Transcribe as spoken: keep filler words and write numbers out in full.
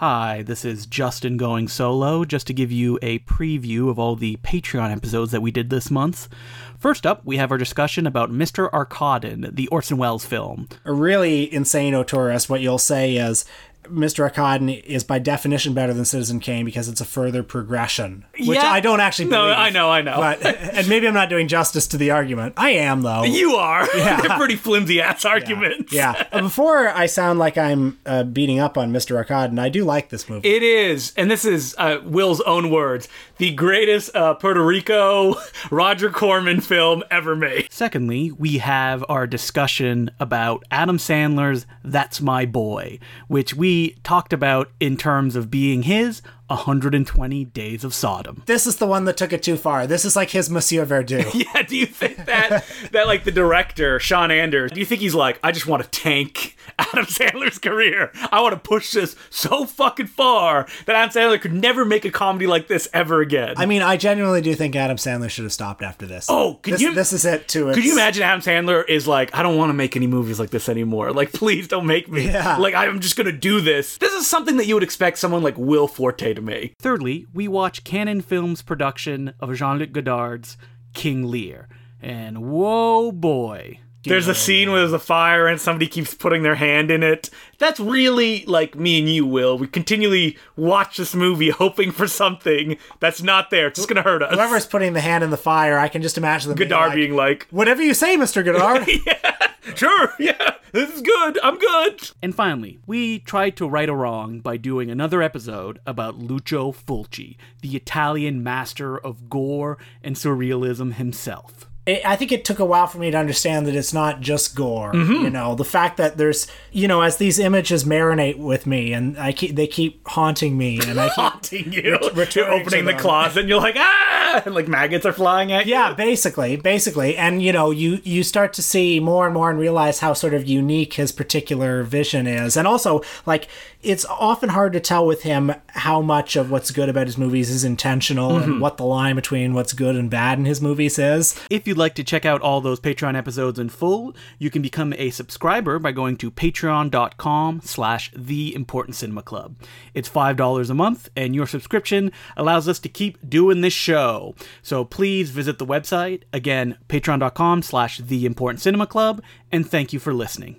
Hi, this is Justin going solo, just to give you a preview of all the Patreon episodes that we did this month. First up, we have our discussion about Mister Arkadin, the Orson Welles film. A really insane auteurist. What you'll say is Mister Arkadin is by definition better than Citizen Kane because it's a further progression, which yeah. I don't actually believe. No, I know, I know. But, and maybe I'm not doing justice to the argument. I am, though. You are. Yeah. They're pretty flimsy-ass arguments. Yeah. yeah. Before I sound like I'm uh, beating up on Mister Arkadin, I do like this movie. It is, and this is uh, Will's own words, the greatest uh, Puerto Rico Roger Corman film ever made. Secondly, we have our discussion about Adam Sandler's That's My Boy, which we talked about in terms of being his one hundred twenty Days of Sodom. This is the one that took it too far. This is like his Monsieur Verdoux. Yeah, do you think that, that like the director, Sean Anders, do you think he's like, I just want to tank Adam Sandler's career. I want to push this so fucking far that Adam Sandler could never make a comedy like this ever again. I mean, I genuinely do think Adam Sandler should have stopped after this. Oh, could this, you? This is it to it. Could you imagine Adam Sandler is like, I don't want to make any movies like this anymore. Like, please don't make me. Yeah. Like, I'm just going to do this. This is something that you would expect someone like Will Forte to make. Thirdly, we watch Cannon Films' production of Jean-Luc Godard's King Lear. And whoa, boy. There's a scene where there's a fire and somebody keeps putting their hand in it. That's really like me and you, Will. We continually watch this movie hoping for something that's not there. It's just going to hurt us. Whoever's putting the hand in the fire, I can just imagine them Godard being like, being like, whatever you say, Mister Godard. Yeah, sure, yeah, this is good, I'm good. And finally, we tried to right a wrong by doing another episode about Lucio Fulci, the Italian master of gore and surrealism himself. I think it took a while for me to understand that it's not just gore, mm-hmm. you know, the fact that there's, you know, as these images marinate with me and I keep, they keep haunting me and I keep haunting you, ret- you're opening the closet and you're like, ah, and like maggots are flying at yeah, you. Yeah, basically, basically. And, you know, you, you start to see more and more and realize how sort of unique his particular vision is. And also like, it's often hard to tell with him how much of what's good about his movies is intentional mm-hmm. and what the line between what's good and bad in his movies is. If you like to check out all those Patreon episodes in full, you can become a subscriber by going to patreon.com slash the Important Cinema Club. It's five dollars a month, and your subscription allows us to keep doing this show. So please visit the website, again, patreon.com slash the Important Cinema Club, and thank you for listening.